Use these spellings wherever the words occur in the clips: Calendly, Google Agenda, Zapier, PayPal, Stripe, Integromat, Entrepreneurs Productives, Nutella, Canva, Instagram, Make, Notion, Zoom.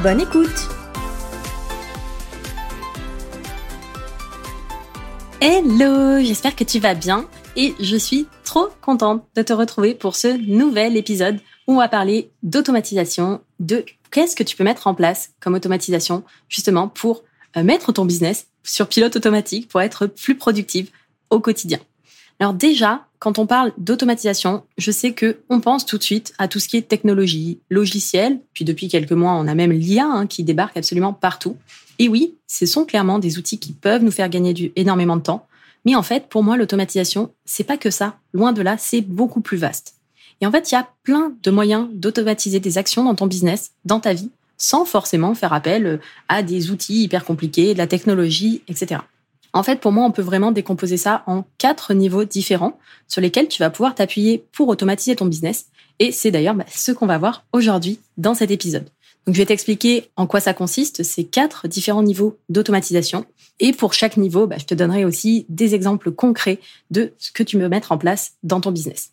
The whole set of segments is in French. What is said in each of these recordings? Bonne écoute! Hello, j'espère que tu vas bien et je suis trop contente de te retrouver pour ce nouvel épisode où on va parler d'automatisation, de qu'est-ce que tu peux mettre en place comme automatisation justement pour mettre ton business sur pilote automatique pour être plus productive au quotidien. Alors déjà, quand on parle d'automatisation, je sais que on pense tout de suite à tout ce qui est technologie, logiciel, puis depuis quelques mois, on a même l'IA qui débarque absolument partout. Et oui, ce sont clairement des outils qui peuvent nous faire gagner énormément de temps. Mais en fait, pour moi, l'automatisation, c'est pas que ça. Loin de là, c'est beaucoup plus vaste. Et en fait, il y a plein de moyens d'automatiser des actions dans ton business, dans ta vie, sans forcément faire appel à des outils hyper compliqués, de la technologie, etc. En fait, pour moi, on peut vraiment décomposer ça en 4 niveaux différents sur lesquels tu vas pouvoir t'appuyer pour automatiser ton business. Et c'est d'ailleurs ce qu'on va voir aujourd'hui dans cet épisode. Donc, je vais t'expliquer en quoi ça consiste, ces 4 différents niveaux d'automatisation. Et pour chaque niveau, je te donnerai aussi des exemples concrets de ce que tu peux mettre en place dans ton business.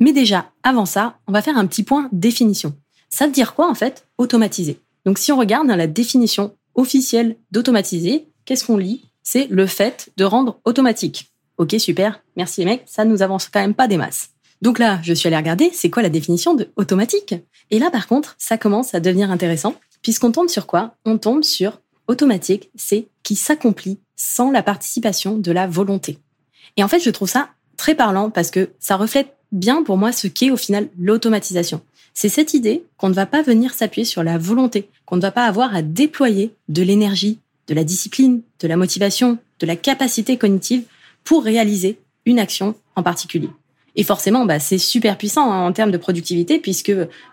Mais déjà, avant ça, on va faire un petit point définition. Ça veut dire quoi, en fait, automatiser? Donc, si on regarde la définition officielle d'automatiser, qu'est-ce qu'on lit? C'est le fait de rendre automatique. Ok, super, merci les mecs, ça nous avance quand même pas des masses. Donc là, je suis allée regarder, c'est quoi la définition de automatique? Et là, par contre, ça commence à devenir intéressant, puisqu'on tombe sur quoi? On tombe sur automatique, c'est qui s'accomplit sans la participation de la volonté. Et en fait, je trouve ça très parlant, parce que ça reflète bien pour moi ce qu'est au final l'automatisation. C'est cette idée qu'on ne va pas venir s'appuyer sur la volonté, qu'on ne va pas avoir à déployer de l'énergie, de la discipline, de la motivation, de la capacité cognitive pour réaliser une action en particulier. Et forcément, c'est super puissant en termes de productivité puisque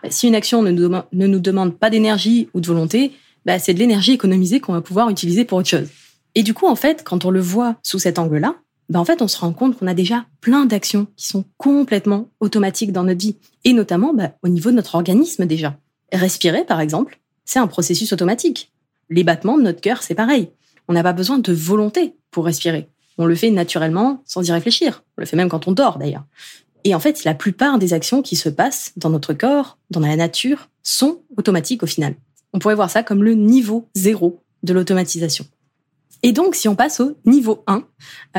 si une action ne nous demande pas d'énergie ou de volonté, c'est de l'énergie économisée qu'on va pouvoir utiliser pour autre chose. Et du coup, en fait, quand on le voit sous cet angle-là, en fait, on se rend compte qu'on a déjà plein d'actions qui sont complètement automatiques dans notre vie et notamment au niveau de notre organisme déjà. Respirer, par exemple, c'est un processus automatique. Les battements de notre cœur, c'est pareil. On n'a pas besoin de volonté pour respirer. On le fait naturellement, sans y réfléchir. On le fait même quand on dort, d'ailleurs. Et en fait, la plupart des actions qui se passent dans notre corps, dans la nature, sont automatiques au final. On pourrait voir ça comme le niveau 0 de l'automatisation. Et donc, si on passe au niveau 1,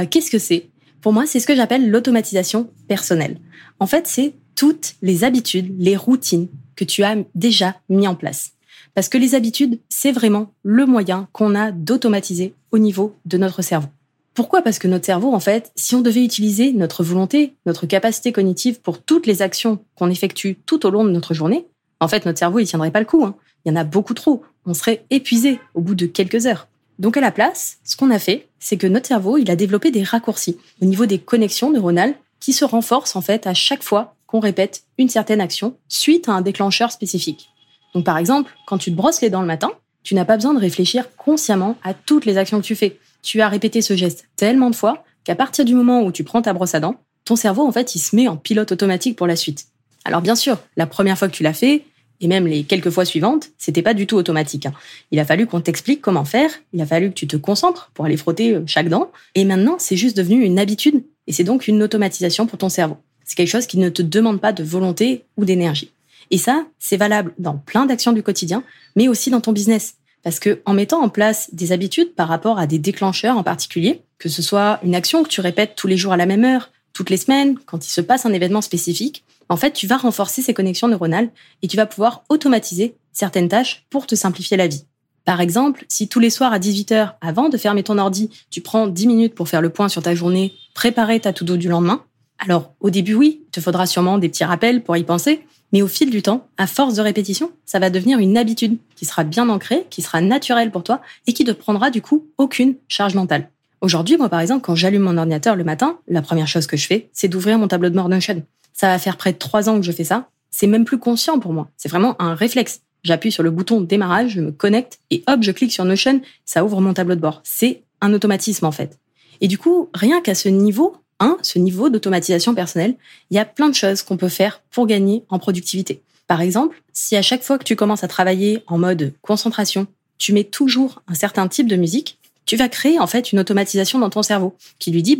qu'est-ce que c'est? Pour moi, c'est ce que j'appelle l'automatisation personnelle. En fait, c'est toutes les habitudes, les routines que tu as déjà mis en place. Parce que les habitudes, c'est vraiment le moyen qu'on a d'automatiser au niveau de notre cerveau. Pourquoi? Parce que notre cerveau, en fait, si on devait utiliser notre volonté, notre capacité cognitive pour toutes les actions qu'on effectue tout au long de notre journée, en fait, notre cerveau, il tiendrait pas le coup. Il y en a beaucoup trop. On serait épuisé au bout de quelques heures. Donc à la place, ce qu'on a fait, c'est que notre cerveau, il a développé des raccourcis au niveau des connexions neuronales qui se renforcent en fait à chaque fois qu'on répète une certaine action suite à un déclencheur spécifique. Donc par exemple, quand tu te brosses les dents le matin, tu n'as pas besoin de réfléchir consciemment à toutes les actions que tu fais. Tu as répété ce geste tellement de fois qu'à partir du moment où tu prends ta brosse à dents, ton cerveau, en fait, il se met en pilote automatique pour la suite. Alors bien sûr, la première fois que tu l'as fait, et même les quelques fois suivantes, c'était pas du tout automatique. Il a fallu qu'on t'explique comment faire, il a fallu que tu te concentres pour aller frotter chaque dent, et maintenant, c'est juste devenu une habitude, et c'est donc une automatisation pour ton cerveau. C'est quelque chose qui ne te demande pas de volonté ou d'énergie. Et ça, c'est valable dans plein d'actions du quotidien, mais aussi dans ton business. Parce que en mettant en place des habitudes par rapport à des déclencheurs en particulier, que ce soit une action que tu répètes tous les jours à la même heure, toutes les semaines, quand il se passe un événement spécifique, en fait, tu vas renforcer ces connexions neuronales et tu vas pouvoir automatiser certaines tâches pour te simplifier la vie. Par exemple, si tous les soirs à 18h, avant de fermer ton ordi, tu prends 10 minutes pour faire le point sur ta journée, préparer ta to-do du lendemain, alors au début, oui, il te faudra sûrement des petits rappels pour y penser, mais au fil du temps, à force de répétition, ça va devenir une habitude qui sera bien ancrée, qui sera naturelle pour toi et qui ne prendra du coup aucune charge mentale. Aujourd'hui, moi par exemple, quand j'allume mon ordinateur le matin, la première chose que je fais, c'est d'ouvrir mon tableau de bord Notion. Ça va faire près de 3 ans que je fais ça. C'est même plus conscient pour moi. C'est vraiment un réflexe. J'appuie sur le bouton démarrage, je me connecte et hop, je clique sur Notion, ça ouvre mon tableau de bord. C'est un automatisme en fait. Et du coup, rien qu'à ce niveau, ce niveau d'automatisation personnelle, il y a plein de choses qu'on peut faire pour gagner en productivité. Par exemple, si à chaque fois que tu commences à travailler en mode concentration, tu mets toujours un certain type de musique, tu vas créer en fait une automatisation dans ton cerveau qui lui dit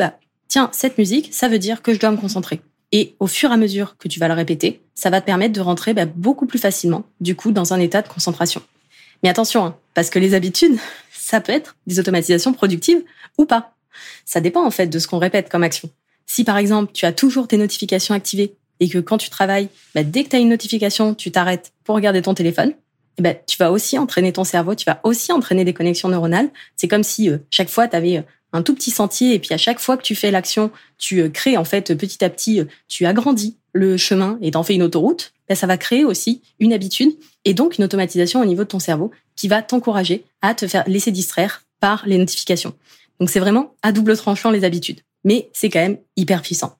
tiens, cette musique, ça veut dire que je dois me concentrer. Et au fur et à mesure que tu vas le répéter, ça va te permettre de rentrer beaucoup plus facilement, du coup, dans un état de concentration. Mais attention, parce que les habitudes, ça peut être des automatisations productives ou pas. Ça dépend en fait de ce qu'on répète comme action. Si par exemple, tu as toujours tes notifications activées et que quand tu travailles, dès que tu as une notification, tu t'arrêtes pour regarder ton téléphone, tu vas aussi entraîner ton cerveau, tu vas aussi entraîner des connexions neuronales. C'est comme si chaque fois, tu avais un tout petit sentier, et puis à chaque fois que tu fais l'action, tu crées en fait petit à petit, tu agrandis le chemin et t'en fais une autoroute, ça va créer aussi une habitude et donc une automatisation au niveau de ton cerveau qui va t'encourager à te faire laisser distraire par les notifications. Donc c'est vraiment à double tranchant les habitudes, mais c'est quand même hyper puissant.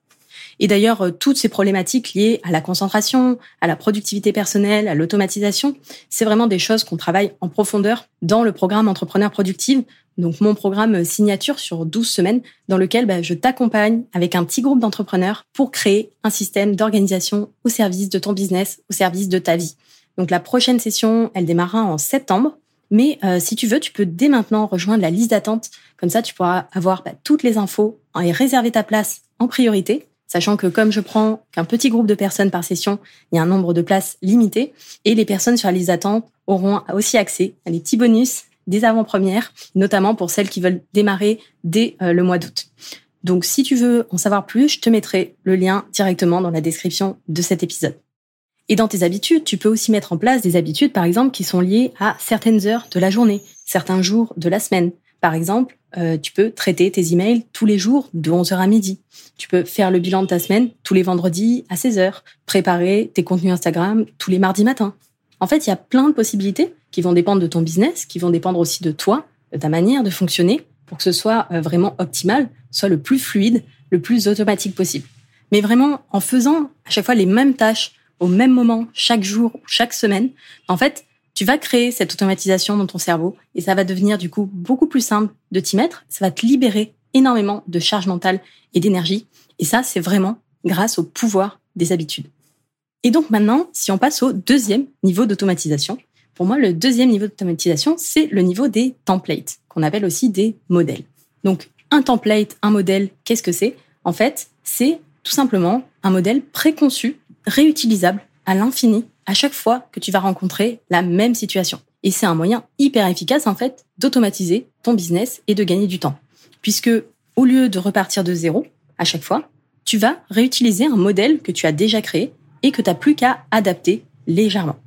Et d'ailleurs, toutes ces problématiques liées à la concentration, à la productivité personnelle, à l'automatisation, c'est vraiment des choses qu'on travaille en profondeur dans le programme Entrepreneurs Productives, donc mon programme signature sur 12 semaines, dans lequel je t'accompagne avec un petit groupe d'entrepreneurs pour créer un système d'organisation au service de ton business, au service de ta vie. Donc la prochaine session, elle démarrera en septembre. Mais si tu veux, tu peux dès maintenant rejoindre la liste d'attente. Comme ça, tu pourras avoir toutes les infos et réserver ta place en priorité. Sachant que comme je prends qu'un petit groupe de personnes par session, il y a un nombre de places limité et les personnes sur la liste d'attente auront aussi accès à des petits bonus, des avant-premières, notamment pour celles qui veulent démarrer dès le mois d'août. Donc si tu veux en savoir plus, je te mettrai le lien directement dans la description de cet épisode. Et dans tes habitudes, tu peux aussi mettre en place des habitudes, par exemple, qui sont liées à certaines heures de la journée, certains jours de la semaine. Par exemple, tu peux traiter tes emails tous les jours de 11h à midi. Tu peux faire le bilan de ta semaine tous les vendredis à 16h. Préparer tes contenus Instagram tous les mardis matins. En fait, il y a plein de possibilités qui vont dépendre de ton business, qui vont dépendre aussi de toi, de ta manière de fonctionner, pour que ce soit vraiment optimal, soit le plus fluide, le plus automatique possible. Mais vraiment, en faisant à chaque fois les mêmes tâches, au même moment, chaque jour, chaque semaine, en fait, tu vas créer cette automatisation dans ton cerveau et ça va devenir du coup beaucoup plus simple de t'y mettre. Ça va te libérer énormément de charge mentale et d'énergie. Et ça, c'est vraiment grâce au pouvoir des habitudes. Et donc maintenant, si on passe au deuxième niveau d'automatisation, pour moi, le deuxième niveau d'automatisation, c'est le niveau des templates, qu'on appelle aussi des modèles. Donc un template, un modèle, qu'est-ce que c'est? En fait, c'est tout simplement un modèle préconçu, réutilisable à l'infini, à chaque fois que tu vas rencontrer la même situation. Et c'est un moyen hyper efficace, en fait, d'automatiser ton business et de gagner du temps. Puisque, au lieu de repartir de zéro, à chaque fois, tu vas réutiliser un modèle que tu as déjà créé et que tu n'as plus qu'à adapter légèrement.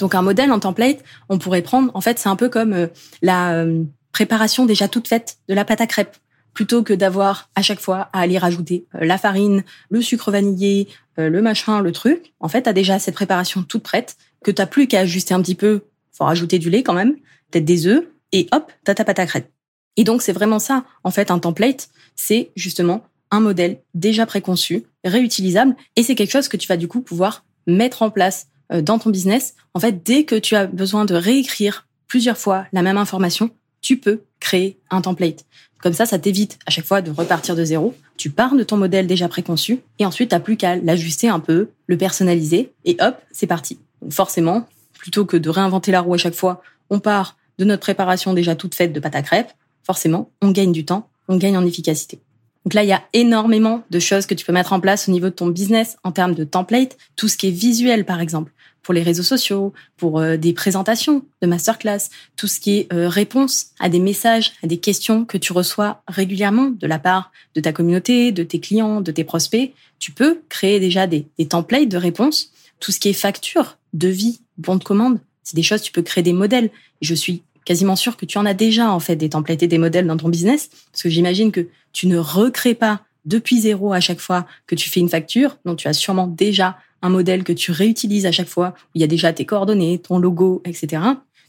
Donc, un modèle en template, on pourrait prendre, en fait, c'est un peu comme la préparation déjà toute faite de la pâte à crêpes. Plutôt que d'avoir à chaque fois à aller rajouter la farine, le sucre vanillé, le machin, le truc. En fait, tu as déjà cette préparation toute prête que tu n'as plus qu'à ajuster un petit peu. Il faut rajouter du lait quand même, peut-être des œufs, et hop, tu as ta pâte à crêpes. Et donc, c'est vraiment ça. En fait, un template, c'est justement un modèle déjà préconçu, réutilisable, et c'est quelque chose que tu vas du coup pouvoir mettre en place dans ton business. En fait, dès que tu as besoin de réécrire plusieurs fois la même information, tu peux créer un template. Comme ça, ça t'évite à chaque fois de repartir de zéro. Tu pars de ton modèle déjà préconçu et ensuite, t'as plus qu'à l'ajuster un peu, le personnaliser et hop, c'est parti. Donc forcément, plutôt que de réinventer la roue à chaque fois, on part de notre préparation déjà toute faite de pâte à crêpes. Forcément, on gagne du temps, on gagne en efficacité. Donc là, il y a énormément de choses que tu peux mettre en place au niveau de ton business en termes de template. Tout ce qui est visuel, par exemple, pour les réseaux sociaux, pour des présentations de masterclass, tout ce qui est réponse à des messages, à des questions que tu reçois régulièrement de la part de ta communauté, de tes clients, de tes prospects. Tu peux créer déjà des templates de réponses. Tout ce qui est facture, devis, bon de commande, c'est des choses, tu peux créer des modèles. Je suis quasiment sûr que tu en as déjà, en fait, des templates et des modèles dans ton business, parce que j'imagine que tu ne recrées pas depuis zéro à chaque fois que tu fais une facture. Donc, tu as sûrement déjà un modèle que tu réutilises à chaque fois, où il y a déjà tes coordonnées, ton logo, etc.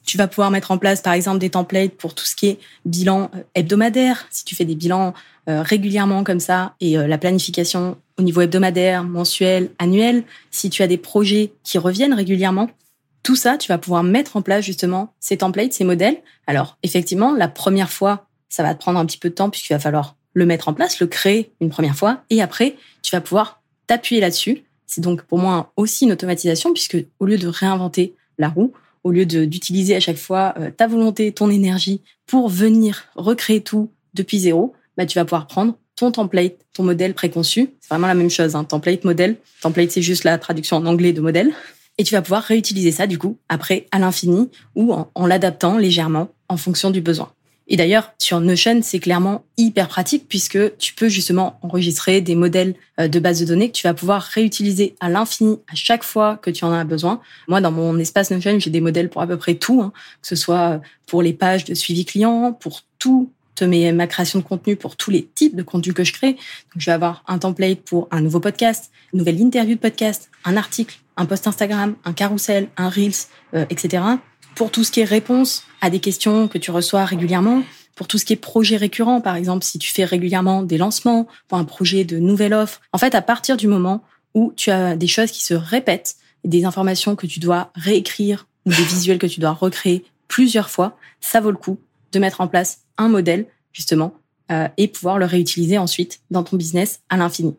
Tu vas pouvoir mettre en place, par exemple, des templates pour tout ce qui est bilan hebdomadaire. Si tu fais des bilans régulièrement comme ça, et la planification au niveau hebdomadaire, mensuel, annuel, si tu as des projets qui reviennent régulièrement, Tout ça, tu vas pouvoir mettre en place justement ces templates, ces modèles. Alors, effectivement, la première fois, ça va te prendre un petit peu de temps puisqu'il va falloir le mettre en place, le créer une première fois. Et après, tu vas pouvoir t'appuyer là-dessus. C'est donc pour moi aussi une automatisation puisque au lieu de réinventer la roue, au lieu d'utiliser à chaque fois ta volonté, ton énergie pour venir recréer tout depuis zéro, bah, tu vas pouvoir prendre ton template, ton modèle préconçu. C'est vraiment la même chose, hein, template, modèle. Template, c'est juste la traduction en anglais de modèle. Et tu vas pouvoir réutiliser ça, du coup, après, à l'infini ou en l'adaptant légèrement en fonction du besoin. Et d'ailleurs, sur Notion, c'est clairement hyper pratique puisque tu peux justement enregistrer des modèles de base de données que tu vas pouvoir réutiliser à l'infini à chaque fois que tu en as besoin. Moi, dans mon espace Notion, j'ai des modèles pour à peu près tout, hein, que ce soit pour les pages de suivi client, pour tout. Ma création de contenu pour tous les types de contenu que je crée. Donc, je vais avoir un template pour un nouveau podcast, une nouvelle interview de podcast, un article, un post Instagram, un carrousel, un Reels, etc. Pour tout ce qui est réponse à des questions que tu reçois régulièrement, pour tout ce qui est projet récurrent, par exemple, si tu fais régulièrement des lancements, pour un projet de nouvelle offre. En fait, à partir du moment où tu as des choses qui se répètent, des informations que tu dois réécrire ou des visuels que tu dois recréer plusieurs fois, ça vaut le coup de mettre en place un modèle, justement, et pouvoir le réutiliser ensuite dans ton business à l'infini.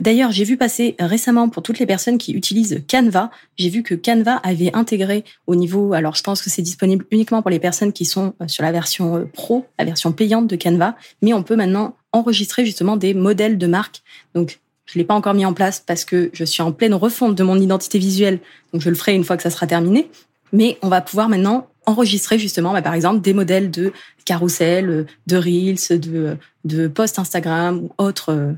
D'ailleurs, j'ai vu passer récemment, pour toutes les personnes qui utilisent Canva, j'ai vu que Canva avait intégré au niveau... Alors, je pense que c'est disponible uniquement pour les personnes qui sont sur la version pro, la version payante de Canva, mais on peut maintenant enregistrer justement des modèles de marque. Donc, je ne l'ai pas encore mis en place parce que je suis en pleine refonte de mon identité visuelle, donc je le ferai une fois que ça sera terminé. Mais on va pouvoir maintenant enregistrer justement, bah, par exemple, des modèles de carrousel, de Reels, de posts Instagram ou autres.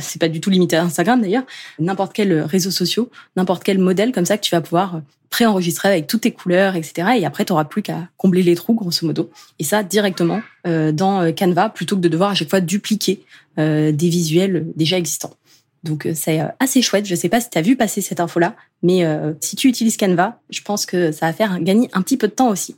C'est pas du tout limité à Instagram d'ailleurs. N'importe quel réseau social, n'importe quel modèle comme ça que tu vas pouvoir pré-enregistrer avec toutes tes couleurs, etc. Et après, tu n'auras plus qu'à combler les trous, grosso modo. Et ça, directement dans Canva, plutôt que de devoir à chaque fois dupliquer des visuels déjà existants. Donc, c'est assez chouette. Je sais pas si tu as vu passer cette info-là, mais si tu utilises Canva, je pense que ça va faire gagner un petit peu de temps aussi.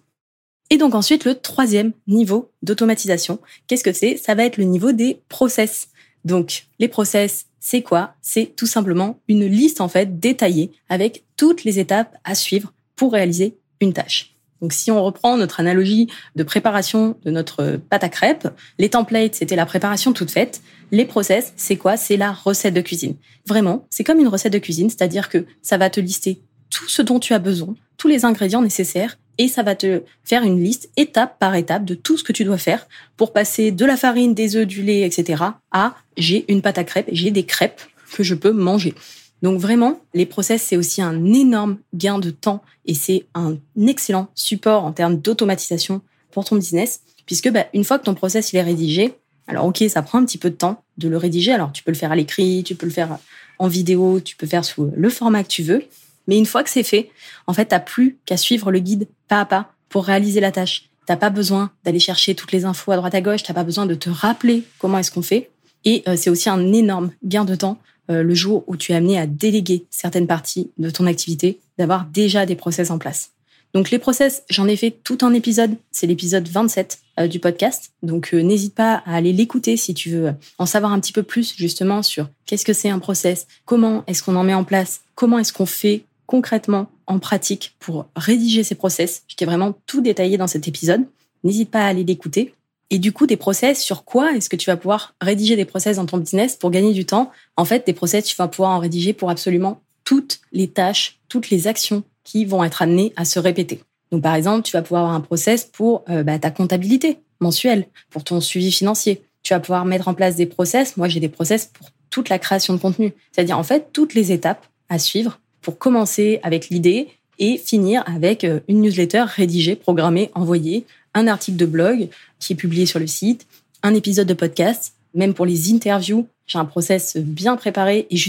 Et donc ensuite, le troisième niveau d'automatisation, qu'est-ce que c'est ? Ça va être le niveau des process. Donc, les process, c'est quoi ? C'est tout simplement une liste en fait détaillée avec toutes les étapes à suivre pour réaliser une tâche. Donc, si on reprend notre analogie de préparation de notre pâte à crêpes, les templates, c'était la préparation toute faite. Les process, c'est quoi ? C'est la recette de cuisine. Vraiment, c'est comme une recette de cuisine, c'est-à-dire que ça va te lister tout ce dont tu as besoin, tous les ingrédients nécessaires, et ça va te faire une liste étape par étape de tout ce que tu dois faire pour passer de la farine, des œufs, du lait, etc. à « j'ai une pâte à crêpes, j'ai des crêpes que je peux manger ». Donc vraiment, les process, c'est aussi un énorme gain de temps et c'est un excellent support en termes d'automatisation pour ton business puisque bah, une fois que ton process il est rédigé, alors ok, ça prend un petit peu de temps de le rédiger. Alors tu peux le faire à l'écrit, tu peux le faire en vidéo, tu peux faire sous le format que tu veux. Mais une fois que c'est fait, en fait, t'as plus qu'à suivre le guide pas à pas pour réaliser la tâche. T'as pas besoin d'aller chercher toutes les infos à droite à gauche, t'as pas besoin de te rappeler comment est-ce qu'on fait. Et c'est aussi un énorme gain de temps le jour où tu es amené à déléguer certaines parties de ton activité, d'avoir déjà des process en place. Donc les process, j'en ai fait tout un épisode, c'est l'épisode 27 du podcast. Donc n'hésite pas à aller l'écouter si tu veux en savoir un petit peu plus justement sur qu'est-ce que c'est un process, comment est-ce qu'on en met en place, comment est-ce qu'on fait concrètement en pratique pour rédiger ces process. Je t'ai vraiment tout détaillé dans cet épisode, n'hésite pas à aller l'écouter. Et du coup, des process, sur quoi est-ce que tu vas pouvoir rédiger des process dans ton business pour gagner du temps ? En fait, des process, tu vas pouvoir en rédiger pour absolument toutes les tâches, toutes les actions qui vont être amenées à se répéter. Donc, par exemple, tu vas pouvoir avoir un process pour ta comptabilité mensuelle, pour ton suivi financier. Tu vas pouvoir mettre en place des process. Moi, j'ai des process pour toute la création de contenu. C'est-à-dire, en fait, toutes les étapes à suivre pour commencer avec l'idée et finir avec une newsletter rédigée, programmée, envoyée, un article de blog qui est publié sur le site, un épisode de podcast, même pour les interviews, j'ai un process bien préparé et je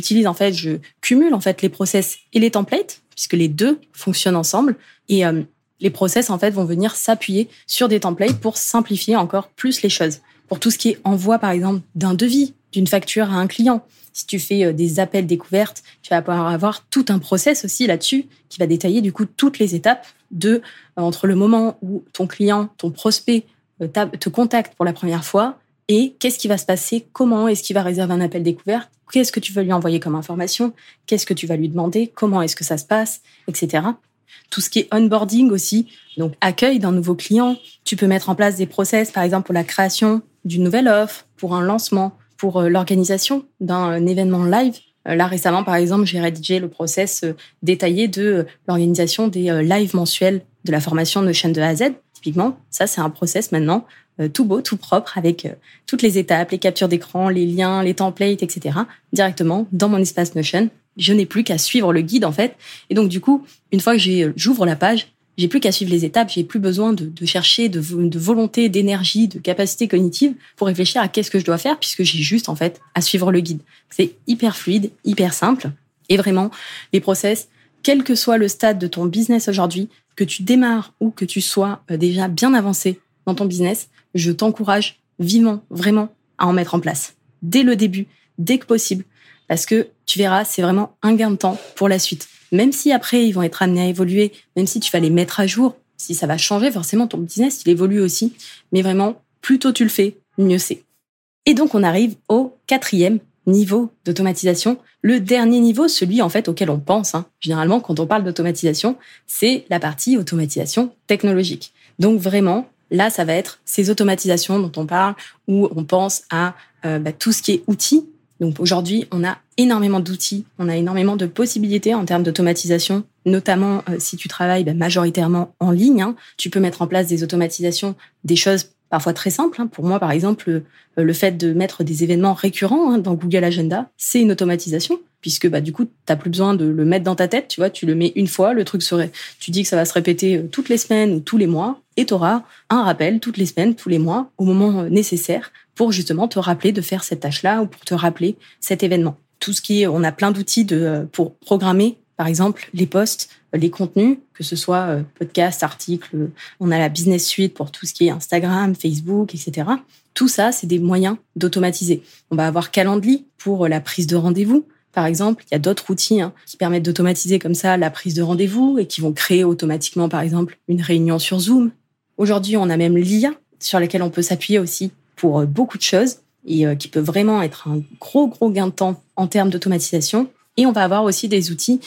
cumule en fait les process et les templates puisque les deux fonctionnent ensemble et les process en fait vont venir s'appuyer sur des templates pour simplifier encore plus les choses. Pour tout ce qui est envoi par exemple d'un devis, d'une facture à un client, si tu fais des appels découvertes, tu vas pouvoir avoir tout un process aussi là-dessus qui va détailler du coup toutes les étapes entre le moment où ton client, ton prospect te contacte pour la première fois et qu'est-ce qui va se passer, comment est-ce qu'il va réserver un appel découverte, qu'est-ce que tu veux lui envoyer comme information, qu'est-ce que tu vas lui demander, comment est-ce que ça se passe, etc. Tout ce qui est onboarding aussi, donc accueil d'un nouveau client. Tu peux mettre en place des process, par exemple, pour la création d'une nouvelle offre, pour un lancement, pour l'organisation d'un événement live. Là, récemment, par exemple, j'ai rédigé le process détaillé de l'organisation des lives mensuels de la formation Notion de A à Z. Typiquement, ça, c'est un process maintenant tout beau, tout propre, avec toutes les étapes, les captures d'écran, les liens, les templates, etc. directement dans mon espace Notion. Je n'ai plus qu'à suivre le guide, en fait. Et donc, du coup, une fois que j'ouvre la page, j'ai plus qu'à suivre les étapes, j'ai plus besoin de chercher de volonté, d'énergie, de capacité cognitive pour réfléchir à qu'est-ce que je dois faire, puisque j'ai juste, en fait, à suivre le guide. C'est hyper fluide, hyper simple. Et vraiment, les process, quel que soit le stade de ton business aujourd'hui, que tu démarres ou que tu sois déjà bien avancé dans ton business, je t'encourage vivement, vraiment, à en mettre en place. Dès le début, dès que possible. Parce que tu verras, c'est vraiment un gain de temps pour la suite. Même si après, ils vont être amenés à évoluer, même si tu vas les mettre à jour, si ça va changer, forcément, ton business, il évolue aussi. Mais vraiment, plus tôt tu le fais, mieux c'est. Et donc, on arrive au quatrième niveau d'automatisation. Le dernier niveau, celui en fait auquel on pense, hein. Généralement, quand on parle d'automatisation, c'est la partie automatisation technologique. Donc vraiment, là, ça va être ces automatisations dont on parle, où on pense à tout ce qui est outils. Donc aujourd'hui, on a énormément d'outils, on a énormément de possibilités en termes d'automatisation, notamment si tu travailles majoritairement en ligne. Hein, tu peux mettre en place des automatisations, des choses parfois très simples. Hein. Pour moi, par exemple, le fait de mettre des événements récurrents dans Google Agenda, c'est une automatisation, puisque du coup, tu n'as plus besoin de le mettre dans ta tête. Tu vois, tu le mets une fois, le truc serait, tu dis que ça va se répéter toutes les semaines ou tous les mois, et tu auras un rappel toutes les semaines, tous les mois, au moment nécessaire, pour justement te rappeler de faire cette tâche-là ou pour te rappeler cet événement. Tout ce qui est, on a plein d'outils pour programmer, par exemple, les posts, les contenus, que ce soit podcast, article, on a la business suite pour tout ce qui est Instagram, Facebook, etc. Tout ça, c'est des moyens d'automatiser. On va avoir Calendly pour la prise de rendez-vous. Par exemple, il y a d'autres outils qui permettent d'automatiser comme ça la prise de rendez-vous et qui vont créer automatiquement, par exemple, une réunion sur Zoom. Aujourd'hui, on a même l'IA sur laquelle on peut s'appuyer aussi pour beaucoup de choses et qui peut vraiment être un gros gain de temps en termes d'automatisation. Et on va avoir aussi des outils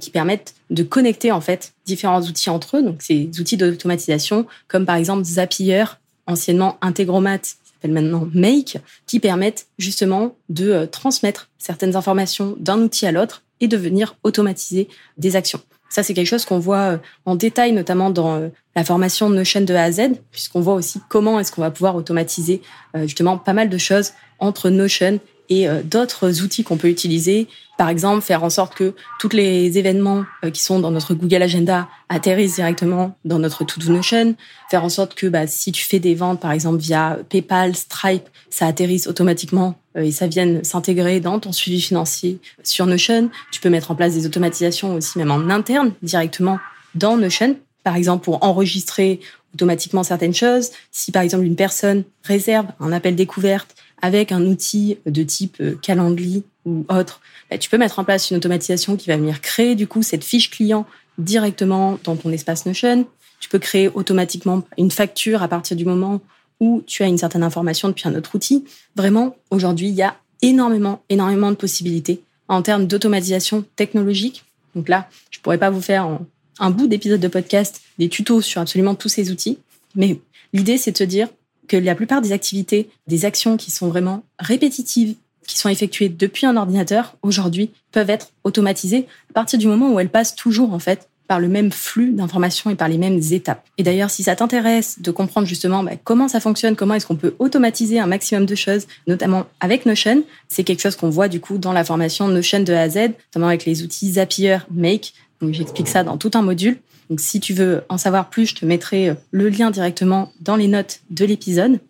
qui permettent de connecter en fait différents outils entre eux. Donc ces outils d'automatisation comme par exemple Zapier, anciennement Integromat, qui s'appelle maintenant Make, qui permettent justement de transmettre certaines informations d'un outil à l'autre et de venir automatiser des actions. Ça, c'est quelque chose qu'on voit en détail, notamment dans la formation Notion de A à Z, puisqu'on voit aussi comment est-ce qu'on va pouvoir automatiser justement pas mal de choses entre Notion et d'autres outils qu'on peut utiliser. Par exemple, faire en sorte que tous les événements qui sont dans notre Google Agenda atterrissent directement dans notre To-Do Notion. Faire en sorte que si tu fais des ventes, par exemple, via PayPal, Stripe, ça atterrisse automatiquement et ça vienne s'intégrer dans ton suivi financier sur Notion. Tu peux mettre en place des automatisations aussi, même en interne, directement dans Notion. Par exemple, pour enregistrer automatiquement certaines choses. Si, par exemple, une personne réserve un appel découverte avec un outil de type Calendly ou autre, tu peux mettre en place une automatisation qui va venir créer du coup cette fiche client directement dans ton espace Notion. Tu peux créer automatiquement une facture à partir du moment où tu as une certaine information depuis un autre outil. Vraiment, aujourd'hui, il y a énormément de possibilités en termes d'automatisation technologique. Donc là, je pourrais pas vous faire un bout d'épisode de podcast, des tutos sur absolument tous ces outils. Mais l'idée, c'est de se dire que la plupart des activités, des actions qui sont vraiment répétitives, qui sont effectuées depuis un ordinateur, aujourd'hui, peuvent être automatisées à partir du moment où elles passent toujours, en fait, par le même flux d'informations et par les mêmes étapes. Et d'ailleurs, si ça t'intéresse de comprendre justement comment ça fonctionne, comment est-ce qu'on peut automatiser un maximum de choses, notamment avec Notion, c'est quelque chose qu'on voit du coup dans la formation Notion de A à Z, notamment avec les outils Zapier, Make. Donc j'explique ça dans tout un module. Donc si tu veux en savoir plus, je te mettrai le lien directement dans les notes de l'épisode.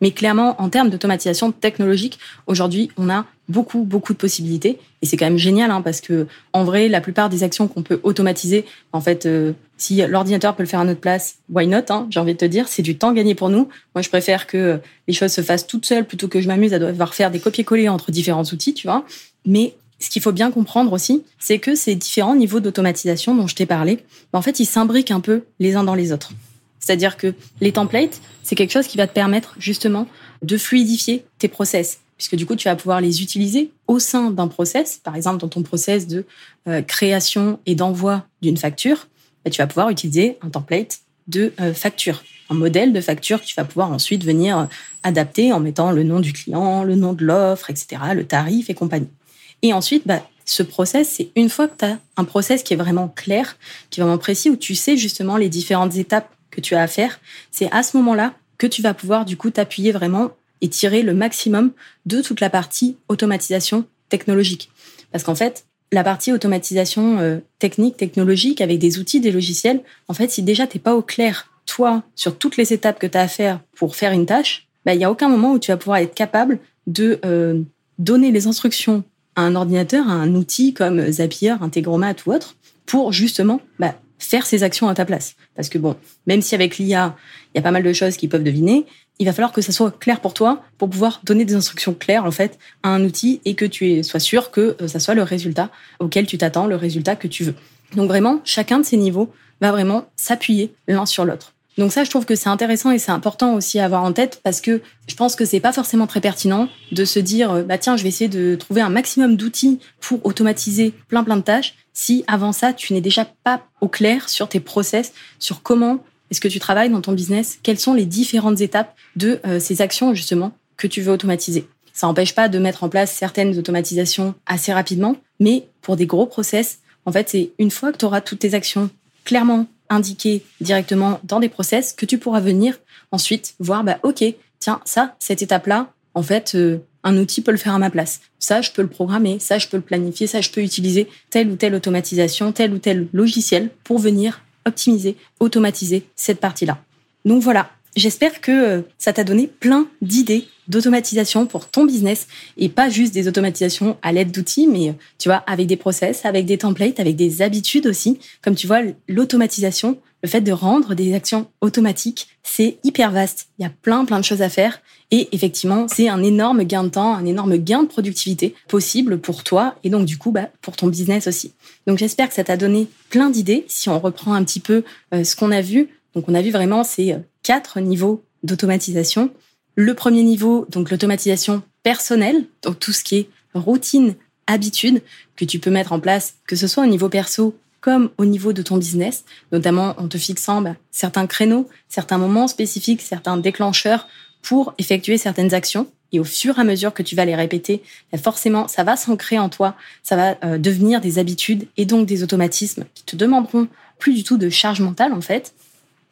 Mais clairement, en termes d'automatisation technologique, aujourd'hui, on a beaucoup de possibilités. Et c'est quand même génial, parce que en vrai, la plupart des actions qu'on peut automatiser, en fait, si l'ordinateur peut le faire à notre place, why not, j'ai envie de te dire, c'est du temps gagné pour nous. Moi, je préfère que les choses se fassent toutes seules plutôt que je m'amuse à devoir faire des copier-coller entre différents outils, tu vois. Mais ce qu'il faut bien comprendre aussi, c'est que ces différents niveaux d'automatisation dont je t'ai parlé, en fait, ils s'imbriquent un peu les uns dans les autres. C'est-à-dire que les templates, c'est quelque chose qui va te permettre justement de fluidifier tes process, puisque du coup, tu vas pouvoir les utiliser au sein d'un process, par exemple dans ton process de création et d'envoi d'une facture. tu vas pouvoir utiliser un template de facture, un modèle de facture que tu vas pouvoir ensuite venir adapter en mettant le nom du client, le nom de l'offre, etc., le tarif et compagnie. Et ensuite, ce process, c'est une fois que tu as un process qui est vraiment clair, qui est vraiment précis, où tu sais justement les différentes étapes que tu as à faire, c'est à ce moment-là que tu vas pouvoir du coup t'appuyer vraiment et tirer le maximum de toute la partie automatisation technologique. Parce qu'en fait, la partie automatisation technique, technologique, avec des outils, des logiciels, en fait, si déjà tu n'es pas au clair, toi, sur toutes les étapes que tu as à faire pour faire une tâche, il n'y a aucun moment où tu vas pouvoir être capable de donner les instructions à un ordinateur, à un outil comme Zapier, Integromat ou autre, pour justement faire ces actions à ta place. Parce que bon, même si avec l'IA, il y a pas mal de choses qu'ils peuvent deviner, il va falloir que ça soit clair pour toi pour pouvoir donner des instructions claires en fait à un outil et que tu sois sûr que ça soit le résultat auquel tu t'attends, le résultat que tu veux. Donc vraiment, chacun de ces niveaux va vraiment s'appuyer l'un sur l'autre. Donc ça, je trouve que c'est intéressant et c'est important aussi à avoir en tête parce que je pense que c'est pas forcément très pertinent de se dire tiens, je vais essayer de trouver un maximum d'outils pour automatiser plein de tâches si avant ça, tu n'es déjà pas au clair sur tes process, sur comment est-ce que tu travailles dans ton business, quelles sont les différentes étapes de ces actions justement que tu veux automatiser. Ça n'empêche pas de mettre en place certaines automatisations assez rapidement, mais pour des gros process, en fait, c'est une fois que tu auras toutes tes actions clairement indiqué directement dans des process que tu pourras venir ensuite voir, ok, tiens, ça, cette étape-là, en fait, un outil peut le faire à ma place. Ça, je peux le programmer, ça, je peux le planifier, ça, je peux utiliser telle ou telle automatisation, tel ou tel logiciel pour venir optimiser, automatiser cette partie-là. Donc voilà, j'espère que ça t'a donné plein d'idées d'automatisation pour ton business et pas juste des automatisations à l'aide d'outils, mais tu vois, avec des process, avec des templates, avec des habitudes aussi. Comme tu vois, l'automatisation, le fait de rendre des actions automatiques, c'est hyper vaste. Il y a plein de choses à faire et effectivement, c'est un énorme gain de temps, un énorme gain de productivité possible pour toi et donc du coup, pour ton business aussi. Donc j'espère que ça t'a donné plein d'idées. Si on reprend un petit peu ce qu'on a vu, donc on a vu vraiment ces 4 niveaux d'automatisation. Le premier niveau, donc l'automatisation personnelle, donc tout ce qui est routine, habitude, que tu peux mettre en place, que ce soit au niveau perso comme au niveau de ton business, notamment en te fixant certains créneaux, certains moments spécifiques, certains déclencheurs pour effectuer certaines actions. Et au fur et à mesure que tu vas les répéter, forcément, ça va s'ancrer en toi, ça va devenir des habitudes et donc des automatismes qui te demanderont plus du tout de charge mentale en fait.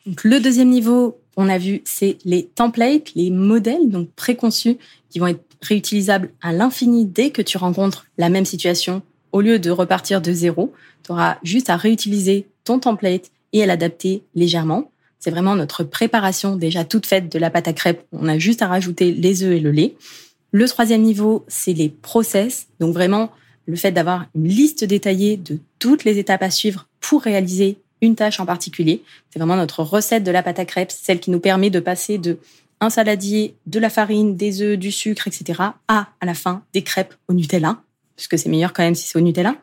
Donc, le deuxième niveau, on a vu, c'est les templates, les modèles donc préconçus qui vont être réutilisables à l'infini dès que tu rencontres la même situation. Au lieu de repartir de zéro, tu auras juste à réutiliser ton template et à l'adapter légèrement. C'est vraiment notre préparation déjà toute faite de la pâte à crêpes. On a juste à rajouter les œufs et le lait. Le troisième niveau, c'est les process. Donc vraiment, le fait d'avoir une liste détaillée de toutes les étapes à suivre pour réaliser une tâche en particulier. C'est vraiment notre recette de la pâte à crêpes, celle qui nous permet de passer de un saladier, de la farine, des œufs, du sucre, etc. à la fin, des crêpes au Nutella, puisque c'est meilleur quand même si c'est au Nutella.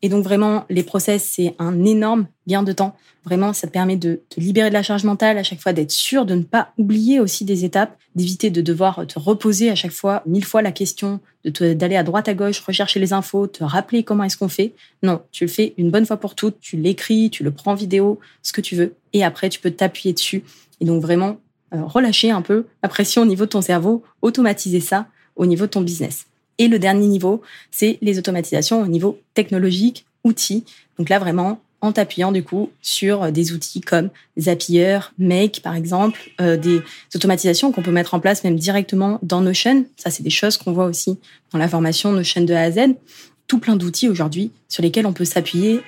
Et donc vraiment, les process, c'est un énorme gain de temps. Vraiment, ça te permet de te libérer de la charge mentale à chaque fois, d'être sûr de ne pas oublier aussi des étapes, d'éviter de devoir te reposer à chaque fois, 1000 fois la question, d'aller à droite à gauche, rechercher les infos, te rappeler comment est-ce qu'on fait. Non, tu le fais une bonne fois pour toutes, tu l'écris, tu le prends en vidéo, ce que tu veux, et après, tu peux t'appuyer dessus. Et donc vraiment, relâcher un peu la pression au niveau de ton cerveau, automatiser ça au niveau de ton business. Et le dernier niveau, c'est les automatisations au niveau technologique, outils. Donc là, vraiment, en t'appuyant du coup sur des outils comme Zapier, Make par exemple, des automatisations qu'on peut mettre en place même directement dans Notion. Ça, c'est des choses qu'on voit aussi dans la formation Notion de A à Z. Tout plein d'outils aujourd'hui sur lesquels on peut s'appuyer,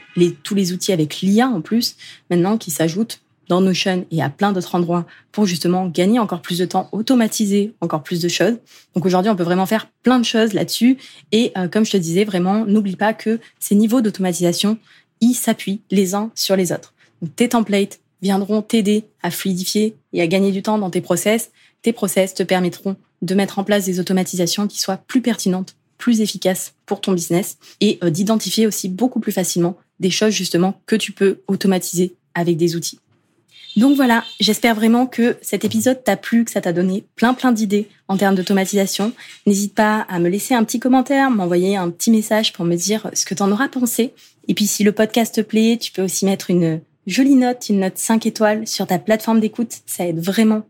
tous les outils avec l'IA en plus, maintenant qui s'ajoutent dans Notion et à plein d'autres endroits pour justement gagner encore plus de temps, automatiser encore plus de choses. Donc aujourd'hui, on peut vraiment faire plein de choses là-dessus. Et comme je te disais, vraiment, n'oublie pas que ces niveaux d'automatisation, ils s'appuient les uns sur les autres. Donc tes templates viendront t'aider à fluidifier et à gagner du temps dans tes process. Tes process te permettront de mettre en place des automatisations qui soient plus pertinentes, plus efficaces pour ton business et d'identifier aussi beaucoup plus facilement des choses justement que tu peux automatiser avec des outils. Donc voilà, j'espère vraiment que cet épisode t'a plu, que ça t'a donné plein d'idées en termes d'automatisation. N'hésite pas à me laisser un petit commentaire, m'envoyer un petit message pour me dire ce que t'en auras pensé. Et puis si le podcast te plaît, tu peux aussi mettre une jolie note, une note 5 étoiles sur ta plateforme d'écoute. Ça aide vraiment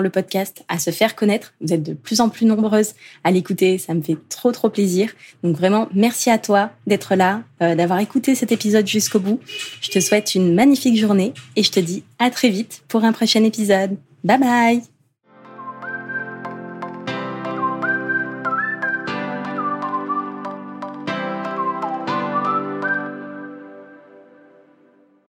le podcast à se faire connaître. Vous êtes de plus en plus nombreuses à l'écouter. Ça me fait trop plaisir. Donc vraiment, merci à toi d'être là, d'avoir écouté cet épisode jusqu'au bout. Je te souhaite une magnifique journée et je te dis à très vite pour un prochain épisode. Bye bye!